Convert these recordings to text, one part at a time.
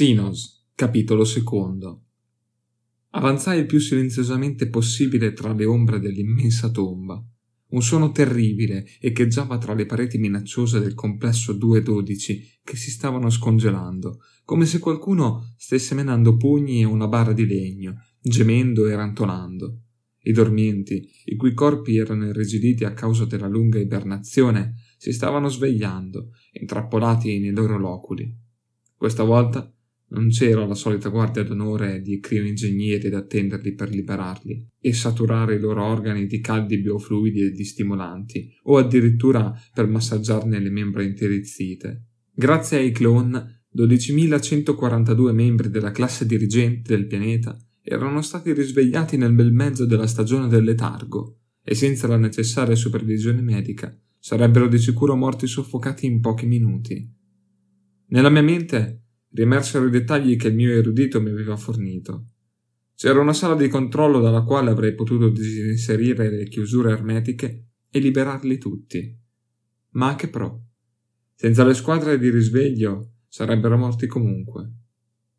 Sinos, capitolo secondo. Avanzai il più silenziosamente possibile tra le ombre dell'immensa tomba. Un suono terribile echeggiava tra le pareti minacciose del complesso 212 che si stavano scongelando, come se qualcuno stesse menando pugni e una barra di legno, gemendo e rantonando. I dormienti, i cui corpi erano irrigiditi a causa della lunga ibernazione, si stavano svegliando, intrappolati nei loro loculi. Questa volta non c'era la solita guardia d'onore di crioingegneri ad attenderli per liberarli e saturare i loro organi di caldi biofluidi e di stimolanti, o addirittura per massaggiarne le membra interizzite. Grazie ai clone, 12.142 membri della classe dirigente del pianeta erano stati risvegliati nel bel mezzo della stagione del letargo e senza la necessaria supervisione medica sarebbero di sicuro morti soffocati in pochi minuti. Nella mia mente riemersero i dettagli che il mio erudito mi aveva fornito. C'era una sala di controllo dalla quale avrei potuto disinserire le chiusure ermetiche e liberarli tutti. Ma a che pro? Senza le squadre di risveglio sarebbero morti comunque.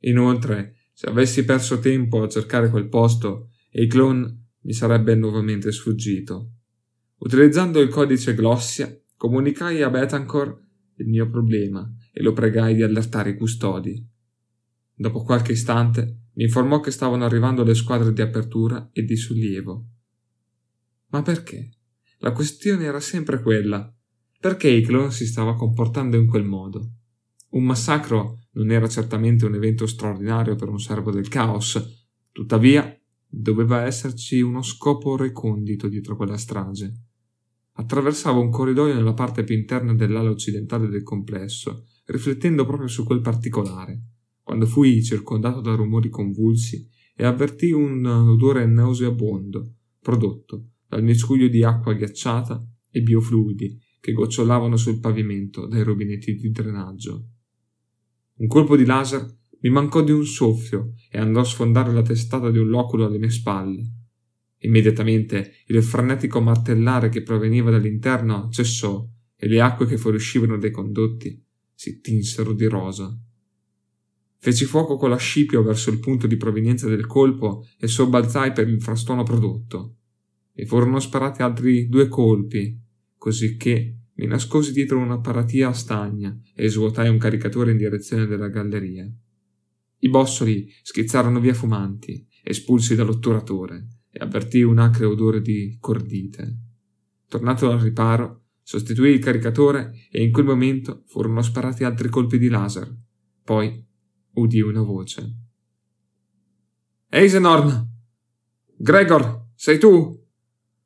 Inoltre, se avessi perso tempo a cercare quel posto, il clone mi sarebbe nuovamente sfuggito. Utilizzando il codice Glossia, comunicai a Betancourt il mio problema e lo pregai di allertare i custodi. Dopo qualche istante mi informò che stavano arrivando le squadre di apertura e di sollievo. Ma perché? La questione era sempre quella. Perché il clone si stava comportando in quel modo? Un massacro non era certamente un evento straordinario per un servo del caos, tuttavia doveva esserci uno scopo recondito dietro quella strage. Attraversavo un corridoio nella parte più interna dell'ala occidentale del complesso, riflettendo proprio su quel particolare, quando fui circondato da rumori convulsi e avvertii un odore nauseabondo, prodotto dal miscuglio di acqua ghiacciata e biofluidi che gocciolavano sul pavimento dai rubinetti di drenaggio. Un colpo di laser mi mancò di un soffio e andò a sfondare la testata di un loculo alle mie spalle. Immediatamente il frenetico martellare che proveniva dall'interno cessò e le acque che fuoriuscivano dai condotti si tinsero di rosa. Feci fuoco con la scipio verso il punto di provenienza del colpo e sobbalzai per il frastuono prodotto. E furono sparati altri 2 colpi, cosicché mi nascosi dietro una paratia a stagna e svuotai un caricatore in direzione della galleria. I bossoli schizzarono via fumanti, espulsi dall'otturatore, e avvertii un acre odore di cordite. Tornato al riparo, sostituì il caricatore e in quel momento furono sparati altri colpi di laser. Poi udii una voce. «Eisenhorn! Gregor, sei tu?»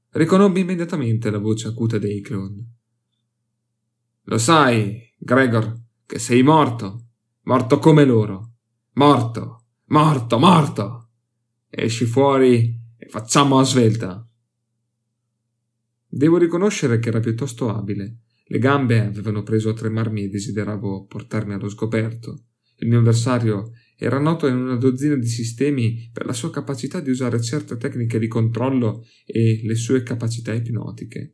Riconobbi immediatamente la voce acuta dei cloni. «Lo sai, Gregor, che sei morto, morto come loro, morto, morto, morto! Esci fuori e facciamo a svelta!» Devo riconoscere che era piuttosto abile. Le gambe avevano preso a tremarmi e desideravo portarmi allo scoperto. Il mio avversario era noto in una dozzina di sistemi per la sua capacità di usare certe tecniche di controllo e le sue capacità ipnotiche.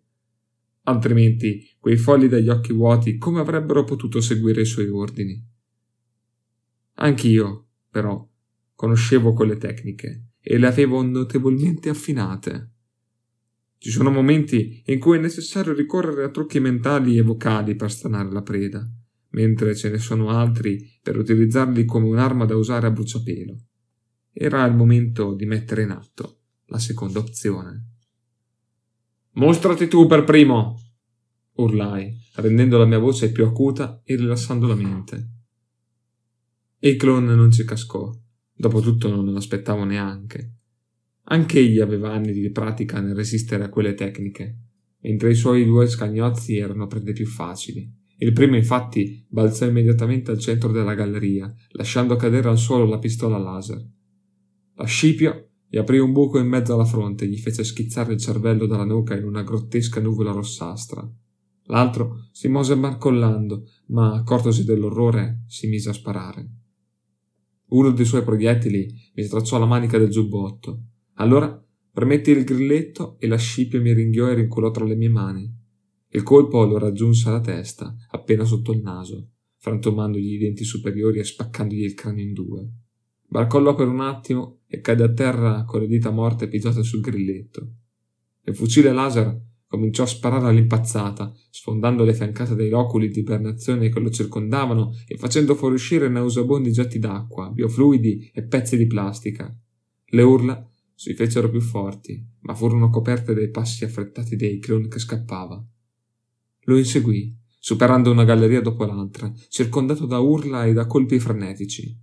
Altrimenti quei folli dagli occhi vuoti come avrebbero potuto seguire i suoi ordini? Anch'io, però, conoscevo quelle tecniche e le avevo notevolmente affinate. Ci sono momenti in cui è necessario ricorrere a trucchi mentali e vocali per stanare la preda, mentre ce ne sono altri per utilizzarli come un'arma da usare a bruciapelo. Era il momento di mettere in atto la seconda opzione. «Mostrati tu per primo!» urlai, rendendo la mia voce più acuta e rilassando la mente. E il clone non ci cascò. Dopotutto non l'aspettavo neanche. Anch'egli aveva anni di pratica nel resistere a quelle tecniche, mentre i suoi 2 scagnozzi erano prede più facili. Il primo, infatti, balzò immediatamente al centro della galleria, lasciando cadere al suolo la pistola laser. La scipio gli aprì un buco in mezzo alla fronte e gli fece schizzare il cervello dalla nuca in una grottesca nuvola rossastra. L'altro si mose barcollando, ma accortosi dell'orrore si mise a sparare. Uno dei suoi proiettili mi stracciò la manica del giubbotto. Allora premetti il grilletto e la scipio mi ringhiò e rinculò tra le mie mani. Il colpo lo raggiunse alla testa, appena sotto il naso. frantumandogli i denti superiori e spaccandogli il cranio in due. Barcollò per un attimo e cadde a terra con le dita morte pigiate sul grilletto. Il fucile laser cominciò a sparare all'impazzata, sfondando le fiancate dei loculi di ibernazione che lo circondavano e facendo fuoriuscire nauseabondi getti d'acqua, biofluidi e pezzi di plastica. Le urla si fecero più forti, ma furono coperte dai passi affrettati dei cloni che scappava. Lo inseguì, superando una galleria dopo l'altra, circondato da urla e da colpi frenetici.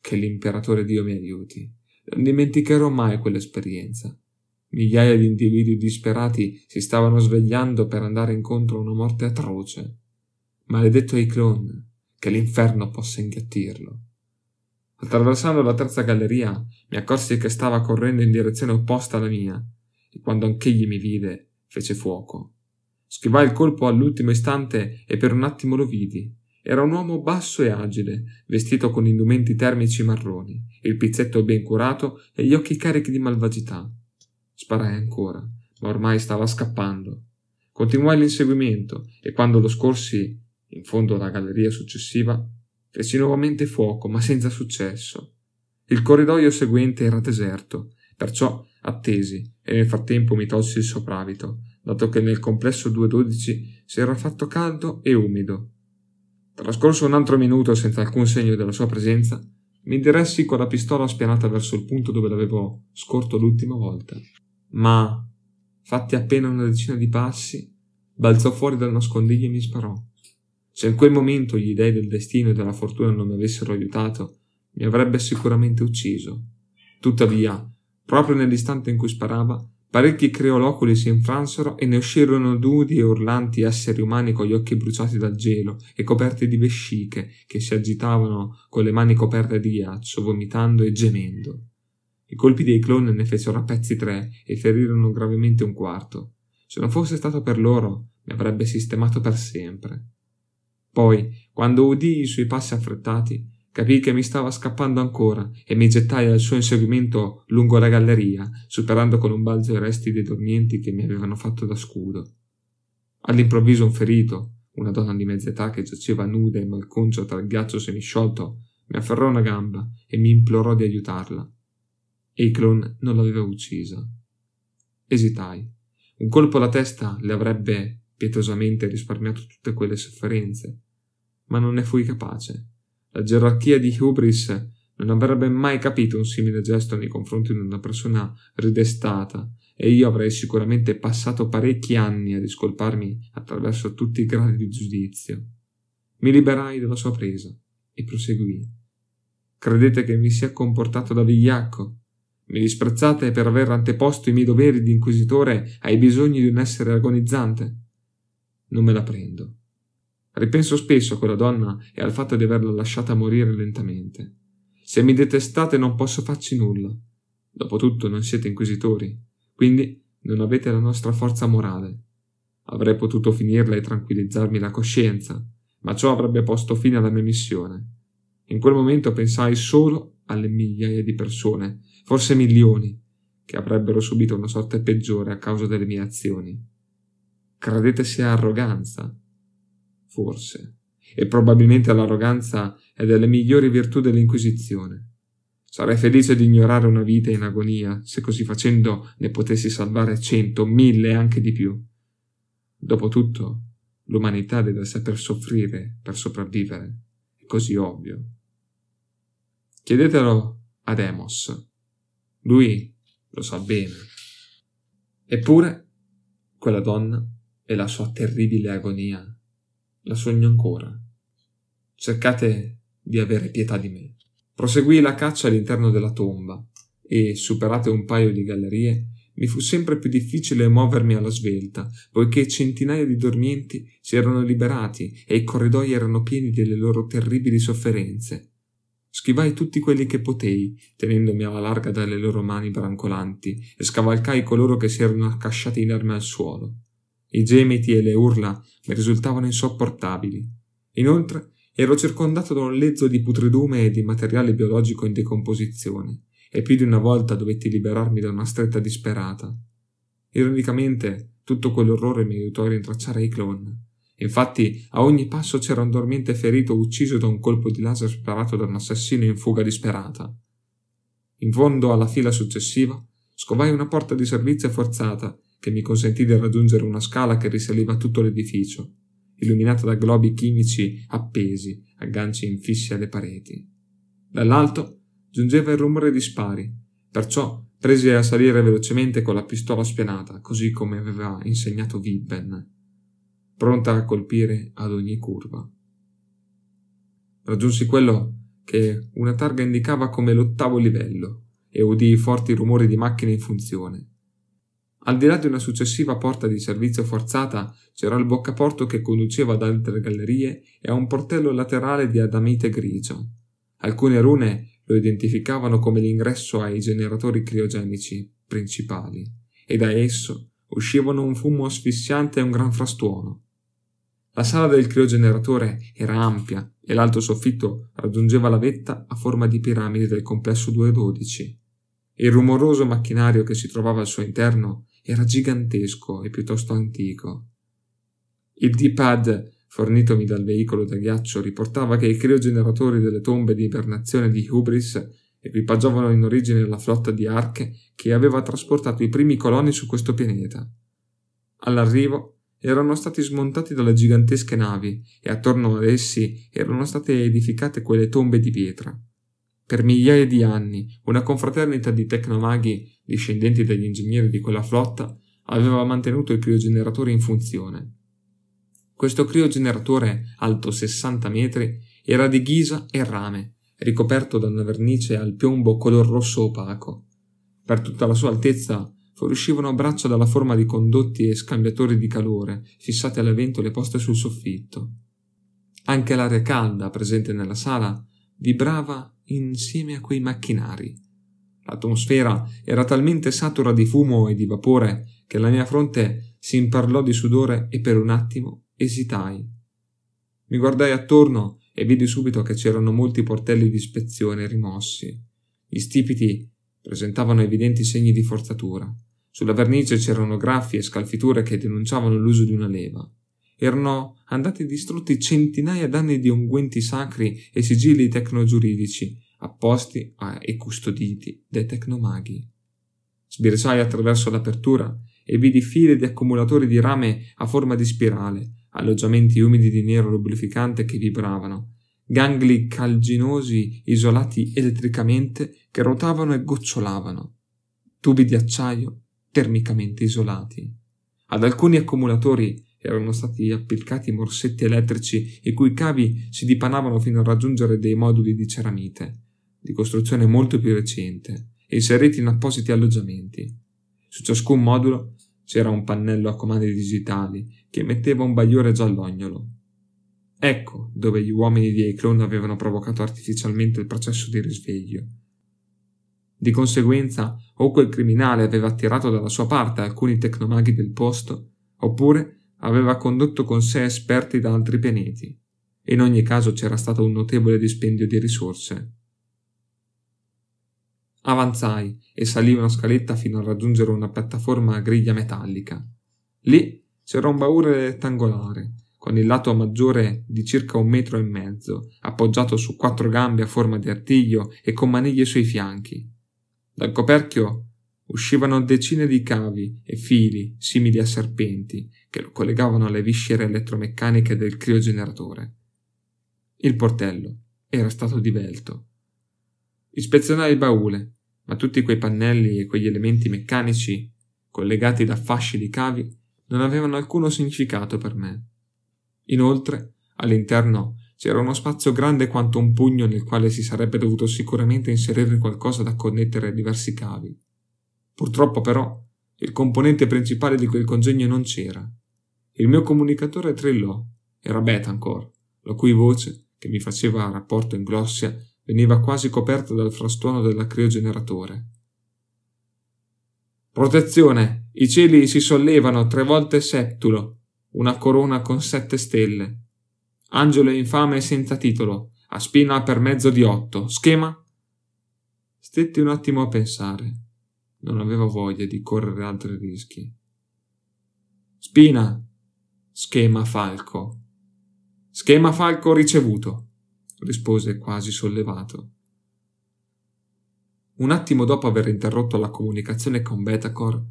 Che l'imperatore Dio mi aiuti. Non dimenticherò mai quell'esperienza. Migliaia di individui disperati si stavano svegliando per andare incontro a una morte atroce. Maledetto Hiclon, che l'inferno possa inghiottirlo. Attraversando la terza galleria mi accorsi che stava correndo in direzione opposta alla mia, e quando anch'egli mi vide fece fuoco. Schivai il colpo all'ultimo istante e per un attimo lo vidi. Era un uomo basso e agile, vestito con indumenti termici marroni, il pizzetto ben curato e gli occhi carichi di malvagità. Sparai ancora, ma ormai stava scappando. Continuai l'inseguimento e quando lo scorsi in fondo alla galleria successiva, feci nuovamente fuoco, ma senza successo. Il corridoio seguente era deserto, perciò attesi e nel frattempo mi tolsi il soprabito, dato che nel complesso 212 si era fatto caldo e umido. Trascorso un altro minuto senza alcun segno della sua presenza, mi diressi con la pistola spianata verso il punto dove l'avevo scorto l'ultima volta. Ma, fatti appena una decina di passi, balzò fuori dal nascondiglio e mi sparò. Se in quel momento gli dei del destino e della fortuna non mi avessero aiutato, mi avrebbe sicuramente ucciso. Tuttavia, proprio nell'istante in cui sparava, parecchi creoloculi si infransero e ne uscirono nudi e urlanti esseri umani con gli occhi bruciati dal gelo e coperti di vesciche che si agitavano con le mani coperte di ghiaccio, vomitando e gemendo. I colpi dei cloni ne fecero a pezzi 3 e ferirono gravemente un quarto. Se non fosse stato per loro, mi avrebbe sistemato per sempre. Poi, quando udii i suoi passi affrettati, capii che mi stava scappando ancora e mi gettai al suo inseguimento lungo la galleria, superando con un balzo i resti dei dormienti che mi avevano fatto da scudo. All'improvviso un ferito, una donna di mezz'età che giaceva nuda e malconcia tra il ghiaccio semisciolto, mi afferrò una gamba e mi implorò di aiutarla. Hiclon non l'aveva uccisa. Esitai. Un colpo alla testa le avrebbe pietosamente risparmiato tutte quelle sofferenze, ma non ne fui capace. La gerarchia di Hubris non avrebbe mai capito un simile gesto nei confronti di una persona ridestata e io avrei sicuramente passato parecchi anni a discolparmi attraverso tutti i gradi di giudizio. Mi liberai dalla sua presa e proseguii. Credete che mi sia comportato da vigliacco? Mi disprezzate per aver anteposto i miei doveri di inquisitore ai bisogni di un essere agonizzante? Non me la prendo. Ripenso spesso a quella donna e al fatto di averla lasciata morire lentamente. Se mi detestate non posso farci nulla. Dopotutto non siete inquisitori, quindi non avete la nostra forza morale. Avrei potuto finirla e tranquillizzarmi la coscienza, ma ciò avrebbe posto fine alla mia missione. In quel momento pensai solo alle migliaia di persone, forse milioni, che avrebbero subito una sorte peggiore a causa delle mie azioni. Credete sia arroganza? Forse, e probabilmente l'arroganza è delle migliori virtù dell'Inquisizione. Sarei felice di ignorare una vita in agonia, se così facendo ne potessi salvare 100, 1000 e anche di più. Dopotutto, l'umanità deve saper soffrire per sopravvivere, è così ovvio. Chiedetelo a Demos. Lui lo sa bene. Eppure, quella donna e la sua terribile agonia la sogno ancora. Cercate di avere pietà di me. Proseguii la caccia all'interno della tomba e, superate un paio di gallerie, mi fu sempre più difficile muovermi alla svelta, poiché centinaia di dormienti si erano liberati e i corridoi erano pieni delle loro terribili sofferenze. Schivai tutti quelli che potei, tenendomi alla larga dalle loro mani brancolanti, e scavalcai coloro che si erano accasciati inerme al suolo. I gemiti e le urla mi risultavano insopportabili. Inoltre ero circondato da un lezzo di putridume e di materiale biologico in decomposizione, e più di una volta dovetti liberarmi da una stretta disperata. Ironicamente, tutto quell'orrore mi aiutò a rintracciare Hiclon, Infatti a ogni passo c'era un dormiente ferito ucciso da un colpo di laser sparato da un assassino in fuga disperata. In fondo alla fila successiva scovai una porta di servizio forzata che mi consentì di raggiungere una scala che risaliva tutto l'edificio, illuminata da globi chimici appesi, agganci infissi alle pareti. Dall'alto giungeva il rumore di spari, perciò presi a salire velocemente con la pistola spianata, così come aveva insegnato Vibben, pronta a colpire ad ogni curva. Raggiunsi quello che una targa indicava come l'8° livello e udii forti rumori di macchine in funzione. Al di là di una successiva porta di servizio forzata c'era il boccaporto che conduceva ad altre gallerie e a un portello laterale di adamite grigio. Alcune rune lo identificavano come l'ingresso ai generatori criogenici principali e da esso uscivano un fumo asfissiante e un gran frastuono. La sala del criogeneratore era ampia e l'alto soffitto raggiungeva la vetta a forma di piramide del complesso 212. Il rumoroso macchinario che si trovava al suo interno era gigantesco e piuttosto antico. Il D-pad fornitomi dal veicolo da ghiaccio riportava che i criogeneratori delle tombe di ibernazione di Hubris equipaggiavano in origine la flotta di Arche che aveva trasportato i primi coloni su questo pianeta. All'arrivo erano stati smontati dalle gigantesche navi e attorno ad essi erano state edificate quelle tombe di pietra. Per migliaia di anni una confraternita di tecnomaghi discendenti dagli ingegneri di quella flotta aveva mantenuto il criogeneratore in funzione. Questo criogeneratore, alto 60 metri, era di ghisa e rame, ricoperto da una vernice al piombo color rosso opaco. Per tutta la sua altezza fuoriuscivano braccia dalla forma di condotti e scambiatori di calore fissati alle ventole poste sul soffitto. Anche l'aria calda presente nella sala vibrava insieme a quei macchinari. L'atmosfera era talmente satura di fumo e di vapore che la mia fronte si imparlò di sudore e per un attimo esitai. Mi guardai attorno e vidi subito che c'erano molti portelli di ispezione rimossi. Gli stipiti presentavano evidenti segni di forzatura. Sulla vernice c'erano graffi e scalfiture che denunciavano l'uso di una leva. Erano andati distrutti centinaia d'anni di unguenti sacri e sigilli tecnogiuridici, apposti e custoditi dai tecnomaghi. Sbirciai attraverso l'apertura e vidi file di accumulatori di rame a forma di spirale, alloggiamenti umidi di nero lubrificante che vibravano, gangli calginosi isolati elettricamente che rotavano e gocciolavano, tubi di acciaio termicamente isolati. Ad alcuni accumulatori erano stati appiccati morsetti elettrici i cui cavi si dipanavano fino a raggiungere dei moduli di ceramite, di costruzione molto più recente, inseriti in appositi alloggiamenti. Su ciascun modulo c'era un pannello a comandi digitali che emetteva un bagliore giallognolo. Ecco dove gli uomini di Hiclon avevano provocato artificialmente il processo di risveglio. Di conseguenza, o quel criminale aveva attirato dalla sua parte alcuni tecnomaghi del posto, oppure aveva condotto con sé esperti da altri pianeti. In ogni caso c'era stato un notevole dispendio di risorse. Avanzai e salì una scaletta fino a raggiungere una piattaforma a griglia metallica. Lì c'era un baule rettangolare, con il lato maggiore di circa 1,5 metri, appoggiato su 4 gambe a forma di artiglio e con maniglie sui fianchi. Dal coperchio uscivano decine di cavi e fili simili a serpenti che lo collegavano alle viscere elettromeccaniche del criogeneratore. Il portello era stato divelto. Ispezionai il baule, ma tutti quei pannelli e quegli elementi meccanici, collegati da fasci di cavi, non avevano alcuno significato per me. Inoltre, all'interno c'era uno spazio grande quanto un pugno nel quale si sarebbe dovuto sicuramente inserire qualcosa da connettere a diversi cavi. Purtroppo, però, il componente principale di quel congegno non c'era. Il mio comunicatore trillò, era Betancourt, la cui voce, che mi faceva rapporto in glossia, veniva quasi coperta dal frastuono del criogeneratore. «Protezione! I cieli si sollevano 3 volte septulo, una corona con 7 stelle. Angelo infame e senza titolo, a spina per mezzo di 8. Schema?» Stetti un attimo a pensare. Non avevo voglia di correre altri rischi. «Spina! Schema Falco. Schema Falco ricevuto, rispose quasi sollevato. Un attimo dopo aver interrotto la comunicazione con Betancourt,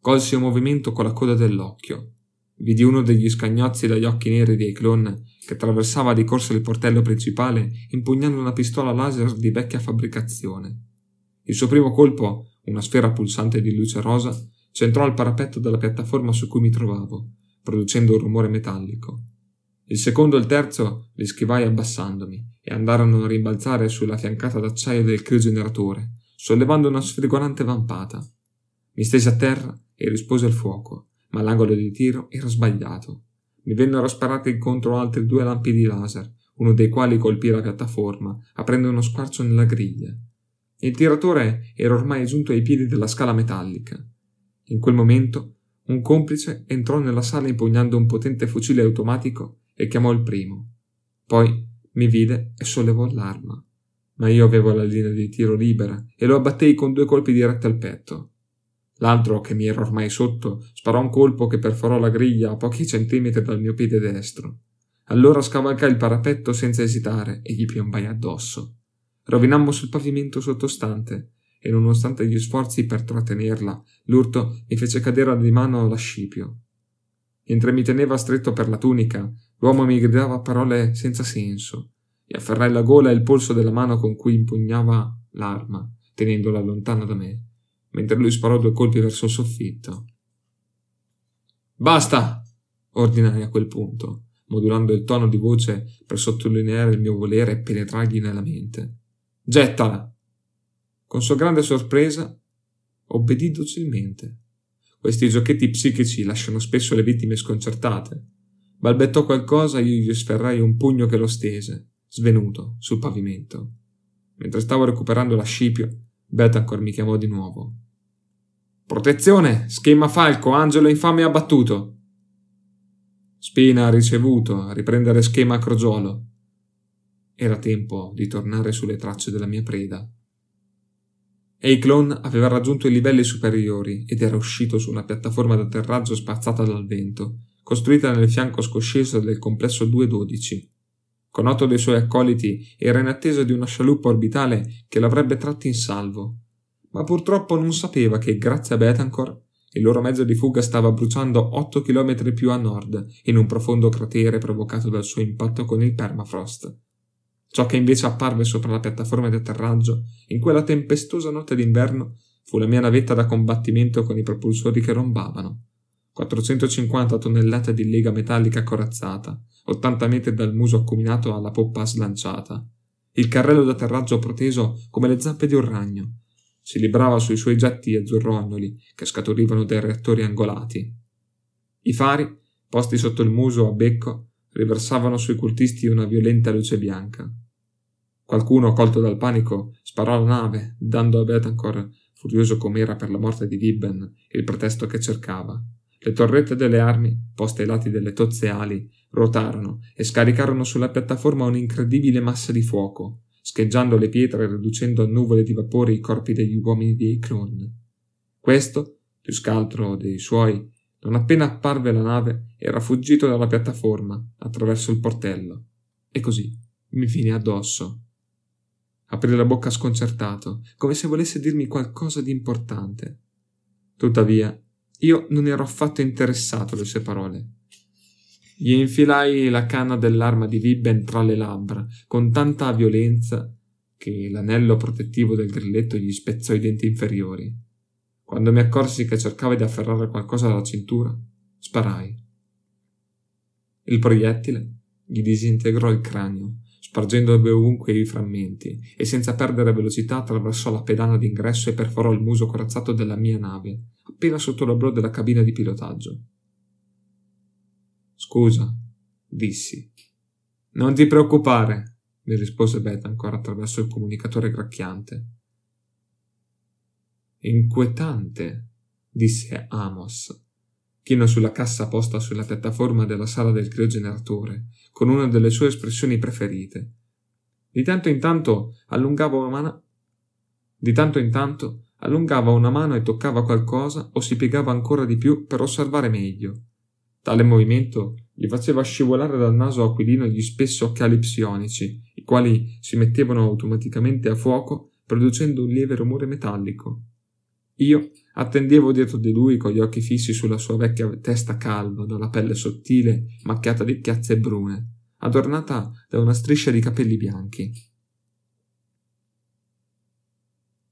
colsi un movimento con la coda dell'occhio. Vidi uno degli scagnozzi dagli occhi neri dei clon che attraversava di corsa il portello principale impugnando una pistola laser di vecchia fabbricazione. Il suo primo colpo, una sfera pulsante di luce rosa, centrò al parapetto della piattaforma su cui mi trovavo, producendo un rumore metallico. Il secondo e il terzo li schivai abbassandomi e andarono a rimbalzare sulla fiancata d'acciaio del criogeneratore, sollevando una sfrigorante vampata. Mi stesi a terra e rispose al fuoco, ma l'angolo di tiro era sbagliato. Mi vennero sparati incontro altri due lampi di laser, uno dei quali colpì la piattaforma, aprendo uno squarcio nella griglia. Il tiratore era ormai giunto ai piedi della scala metallica. In quel momento un complice entrò nella sala impugnando un potente fucile automatico e chiamò il primo. Poi mi vide e sollevò l'arma. Ma io avevo la linea di tiro libera e lo abbattei con due colpi diretti al petto. L'altro, che mi era ormai sotto, sparò un colpo che perforò la griglia a pochi centimetri dal mio piede destro. Allora scavalcai il parapetto senza esitare e gli piombai addosso. Rovinammo sul pavimento sottostante e, nonostante gli sforzi per trattenerla, l'urto mi fece cadere di mano l'ascipio. Mentre mi teneva stretto per la tunica, l'uomo mi gridava parole senza senso. Gli afferrai la gola e il polso della mano con cui impugnava l'arma, tenendola lontana da me, mentre lui sparò due colpi verso il soffitto. «Basta!» ordinai a quel punto, modulando il tono di voce per sottolineare il mio volere e penetrargli nella mente. «Gettala!» Con sua grande sorpresa, obbedì docilmente. Questi giochetti psichici lasciano spesso le vittime sconcertate. Balbettò qualcosa e io gli sferrai un pugno che lo stese, svenuto, sul pavimento. Mentre stavo recuperando l'ascipio, Betancourt mi chiamò di nuovo. «Protezione! Schema Falco, angelo infame abbattuto!» «Spina ricevuto, a riprendere schema Crogiolo!» Era tempo di tornare sulle tracce della mia preda. Hiclon aveva raggiunto i livelli superiori ed era uscito su una piattaforma d'atterraggio spazzata dal vento, costruita nel fianco scosceso del complesso 212. Con 8 dei suoi accoliti era in attesa di una scialuppa orbitale che l'avrebbe tratti in salvo, ma purtroppo non sapeva che, grazie a Betancourt, il loro mezzo di fuga stava bruciando 8 chilometri più a nord in un profondo cratere provocato dal suo impatto con il permafrost. Ciò che invece apparve sopra la piattaforma di atterraggio in quella tempestosa notte d'inverno fu la mia navetta da combattimento con i propulsori che rombavano. 450 tonnellate di lega metallica corazzata, 80 metri dal muso accuminato alla poppa slanciata. Il carrello d'atterraggio proteso come le zampe di un ragno. Si librava sui suoi getti azzurrognoli che scaturivano dai reattori angolati. I fari, posti sotto il muso a becco, riversavano sui cultisti una violenta luce bianca. Qualcuno, colto dal panico, sparò alla nave, dando a Betancourt, furioso com'era per la morte di Vibben, il pretesto che cercava. Le torrette delle armi, poste ai lati delle tozze ali, ruotarono e scaricarono sulla piattaforma un'incredibile massa di fuoco, scheggiando le pietre e riducendo a nuvole di vapore i corpi degli uomini dei clon. Questo, più scaltro dei suoi, non appena apparve la nave, era fuggito dalla piattaforma, attraverso il portello. E così mi finì addosso. Aprì la bocca sconcertato, come se volesse dirmi qualcosa di importante. Tuttavia, io non ero affatto interessato alle sue parole. Gli infilai la canna dell'arma di Vibben tra le labbra, con tanta violenza che l'anello protettivo del grilletto gli spezzò i denti inferiori. Quando mi accorsi che cercava di afferrare qualcosa dalla cintura, sparai. Il proiettile gli disintegrò il cranio, spargendo ovunque i frammenti, e senza perdere velocità attraversò la pedana d'ingresso e perforò il muso corazzato della mia nave, appena sotto l'oblò della cabina di pilotaggio. «Scusa», dissi. «Non ti preoccupare», mi rispose Betancourt attraverso il comunicatore gracchiante. «Inquietante», disse Amos. Chino sulla cassa posta sulla piattaforma della sala del criogeneratore, con una delle sue espressioni preferite. Di tanto in tanto allungava una mano e toccava qualcosa o si piegava ancora di più per osservare meglio. Tale movimento gli faceva scivolare dal naso aquilino gli spessi occhiali psionici, i quali si mettevano automaticamente a fuoco, producendo un lieve rumore metallico. Io attendevo dietro di lui con gli occhi fissi sulla sua vecchia testa calva, dalla pelle sottile macchiata di chiazze brune, adornata da una striscia di capelli bianchi.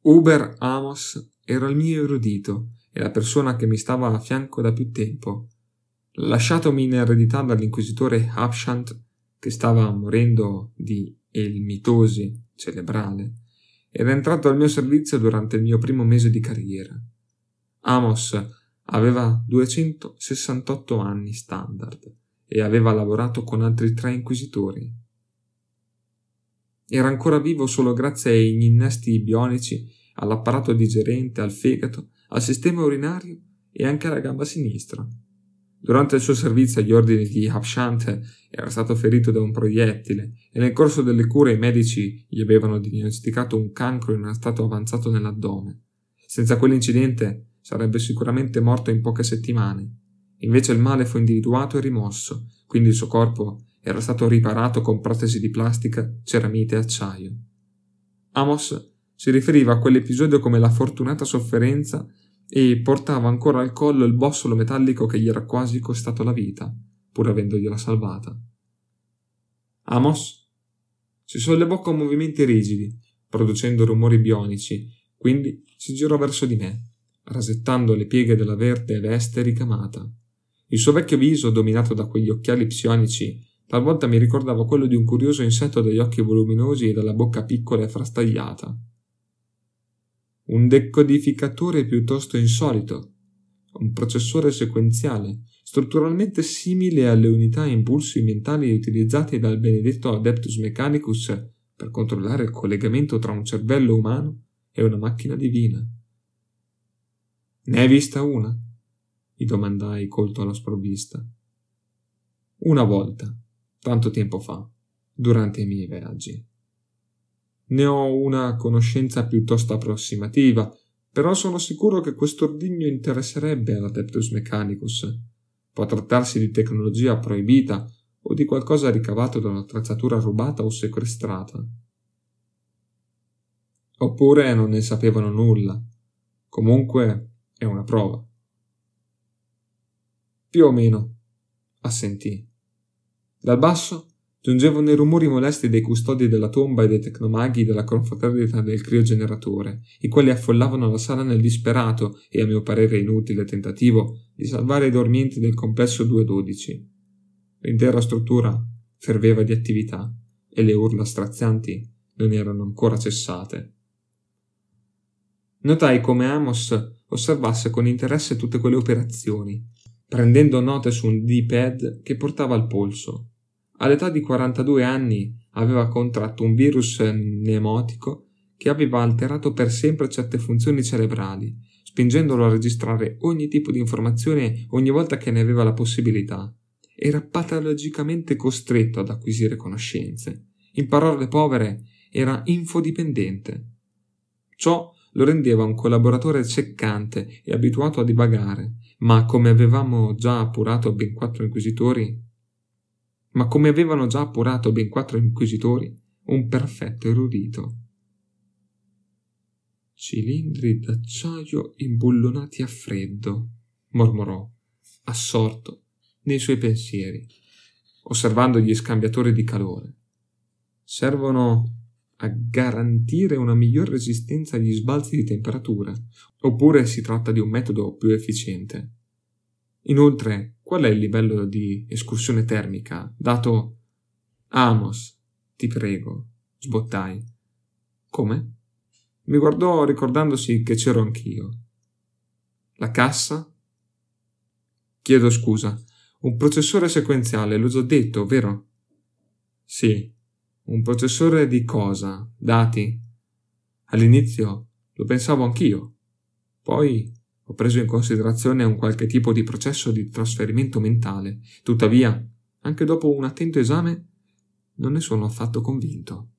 Uber Amos era il mio erudito e la persona che mi stava a fianco da più tempo. Lasciatomi in eredità dall'inquisitore Hapshant, che stava morendo di elmitosi cerebrale, era entrato al mio servizio durante il mio primo mese di carriera. Amos aveva 268 anni standard e aveva lavorato con altri 3 inquisitori. Era ancora vivo solo grazie agli innesti bionici, all'apparato digerente, al fegato, al sistema urinario e anche alla gamba sinistra. Durante il suo servizio agli ordini di Hapshant era stato ferito da un proiettile e nel corso delle cure i medici gli avevano diagnosticato un cancro in uno stato avanzato nell'addome. Senza quell'incidente sarebbe sicuramente morto in poche settimane. Invece il male fu individuato e rimosso, quindi il suo corpo era stato riparato con protesi di plastica, ceramite e acciaio. Amos si riferiva a quell'episodio come la fortunata sofferenza e portava ancora al collo il bossolo metallico che gli era quasi costato la vita, pur avendogliela salvata. Amos si sollevò con movimenti rigidi, producendo rumori bionici, quindi si girò verso di me, rasettando le pieghe della verde veste ricamata. Il suo vecchio viso, dominato da quegli occhiali psionici, talvolta mi ricordava quello di un curioso insetto dagli occhi voluminosi e dalla bocca piccola e frastagliata. Un decodificatore piuttosto insolito, un processore sequenziale, strutturalmente simile alle unità e impulsi mentali utilizzati dal benedetto Adeptus Mechanicus per controllare il collegamento tra un cervello umano e una macchina divina. «Ne hai vista una?» gli domandai colto alla sprovvista. «Una volta, tanto tempo fa, durante i miei viaggi. Ne ho una conoscenza piuttosto approssimativa, però sono sicuro che questo ordigno interesserebbe all'Adeptus Mechanicus. Può trattarsi di tecnologia proibita o di qualcosa ricavato da un'attrezzatura rubata o sequestrata. Oppure non ne sapevano nulla. Comunque è una prova.» «Più o meno», assentì. Dal basso giungevano i rumori molesti dei custodi della tomba e dei tecnomaghi della confraternita del criogeneratore, i quali affollavano la sala nel disperato e, a mio parere inutile, tentativo di salvare i dormienti del complesso 212. L'intera struttura ferveva di attività e le urla strazianti non erano ancora cessate. Notai come Amos osservasse con interesse tutte quelle operazioni, prendendo note su un D-pad che portava al polso. All'età di 42 anni aveva contratto un virus pneumotico che aveva alterato per sempre certe funzioni cerebrali, spingendolo a registrare ogni tipo di informazione ogni volta che ne aveva la possibilità. Era patologicamente costretto ad acquisire conoscenze. In parole povere, era infodipendente. Ciò lo rendeva un collaboratore ceccante e abituato a divagare, ma come avevano già appurato ben 4 inquisitori, un perfetto erudito. «Cilindri d'acciaio imbullonati a freddo», mormorò, assorto nei suoi pensieri, osservando gli scambiatori di calore. «Servono a garantire una miglior resistenza agli sbalzi di temperatura, oppure si tratta di un metodo più efficiente. Inoltre, qual è il livello di escursione termica dato?» «Amos, ti prego», sbottai. «Come?» Mi guardò ricordandosi che c'ero anch'io. «La cassa?» «Chiedo scusa, un processore sequenziale, l'ho già detto, vero?» «Sì, un processore di cosa? Dati?» «All'inizio lo pensavo anch'io, poi ho preso in considerazione un qualche tipo di processo di trasferimento mentale. Tuttavia, anche dopo un attento esame, non ne sono affatto convinto.»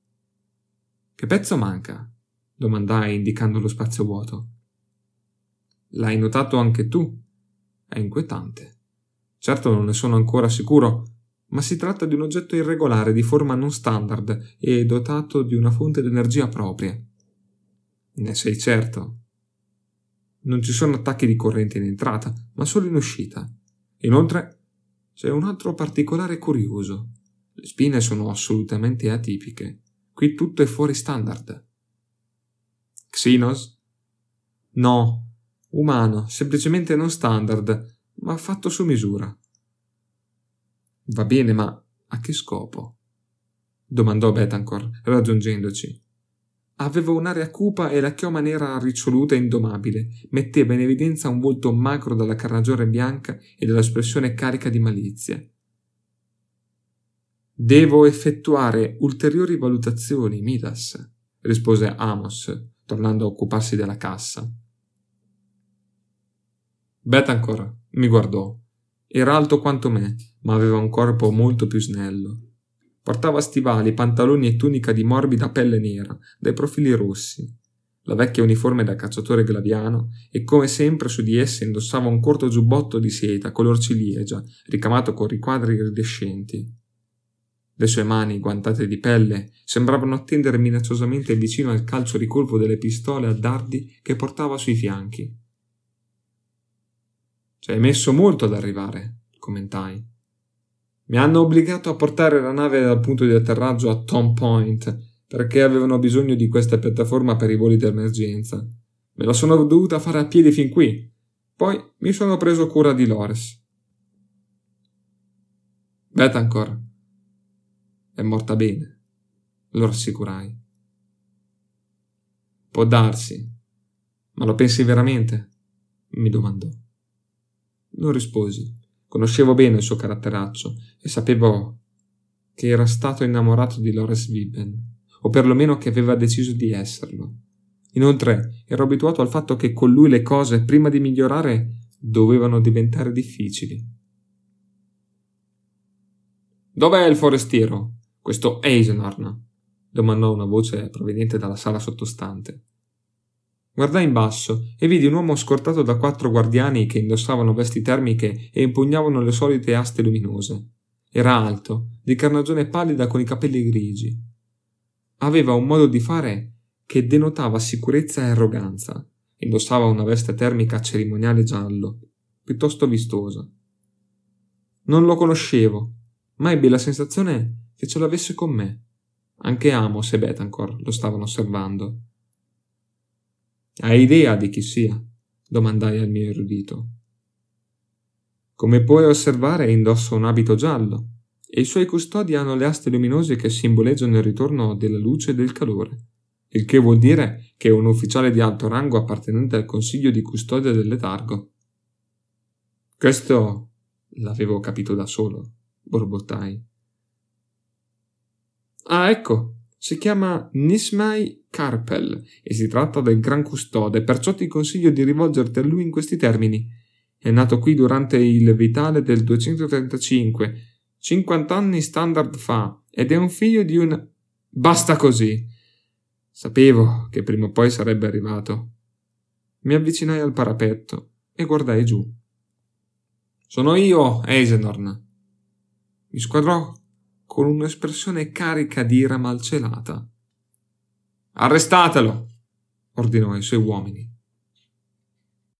«Che pezzo manca?» domandai, indicando lo spazio vuoto. «L'hai notato anche tu? È inquietante. Certo non ne sono ancora sicuro, ma si tratta di un oggetto irregolare di forma non standard e dotato di una fonte d'energia propria. Ne sei certo? Non ci sono attacchi di corrente in entrata, ma solo in uscita. Inoltre c'è un altro particolare curioso. Le spine sono assolutamente atipiche. Qui tutto è fuori standard. Xenos? No, umano, semplicemente non standard, ma fatto su misura. Va bene, ma a che scopo? Domandò Betancourt, raggiungendoci. Aveva un'aria cupa e la chioma nera riccioluta e indomabile metteva in evidenza un volto macro dalla carnagione bianca e dall'espressione carica di malizia. «Devo effettuare ulteriori valutazioni, Midas», rispose Amos, tornando a occuparsi della cassa. Betancourt mi guardò. Era alto quanto me, ma aveva un corpo molto più snello. Portava stivali, pantaloni e tunica di morbida pelle nera, dai profili rossi, la vecchia uniforme da cacciatore glaviano, e come sempre su di essa indossava un corto giubbotto di seta color ciliegia, ricamato con riquadri iridescenti. Le sue mani, guantate di pelle, sembravano attendere minacciosamente vicino al calcio ricurvo delle pistole a dardi che portava sui fianchi. «Ci hai messo molto ad arrivare», commentai. Mi hanno obbligato a portare la nave dal punto di atterraggio a Tom Point, perché avevano bisogno di questa piattaforma per i voli d'emergenza. Me la sono dovuta fare a piedi fin qui. Poi mi sono preso cura di Lores. Betancourt è morta bene, lo rassicurai. Può darsi. Ma lo pensi veramente? Mi domandò. Non risposi. Conoscevo bene il suo caratteraccio e sapevo che era stato innamorato di Lores Vibben, o perlomeno che aveva deciso di esserlo. Inoltre ero abituato al fatto che con lui le cose, prima di migliorare, dovevano diventare difficili. «Dov'è il forestiero? Questo Eisenhorn?» domandò una voce proveniente dalla sala sottostante. Guardai in basso e vidi un uomo scortato da 4 guardiani che indossavano vesti termiche e impugnavano le solite aste luminose. Era alto, di carnagione pallida con i capelli grigi. Aveva un modo di fare che denotava sicurezza e arroganza. Indossava una veste termica cerimoniale giallo, piuttosto vistosa. Non lo conoscevo, ma ebbi la sensazione che ce l'avesse con me. Anche Amos e Betancourt lo stavano osservando. «Hai idea di chi sia?» domandai al mio erudito. «Come puoi osservare, indossa un abito giallo e i suoi custodi hanno le aste luminose che simboleggiano il ritorno della luce e del calore, il che vuol dire che è un ufficiale di alto rango appartenente al Consiglio di Custodia del Letargo». «Questo l'avevo capito da solo», borbottai. «Ah, ecco! Si chiama Nismai Carpel e si tratta del Gran Custode, perciò ti consiglio di rivolgerti a lui in questi termini. È nato qui durante il vitale del 235, 50 anni standard fa, ed è un figlio di un... Basta così! Sapevo che prima o poi sarebbe arrivato. Mi avvicinai al parapetto e guardai giù. Sono io, Eisenhorn. Mi squadrò con un'espressione carica di ira malcelata. «Arrestatelo!» ordinò ai suoi uomini.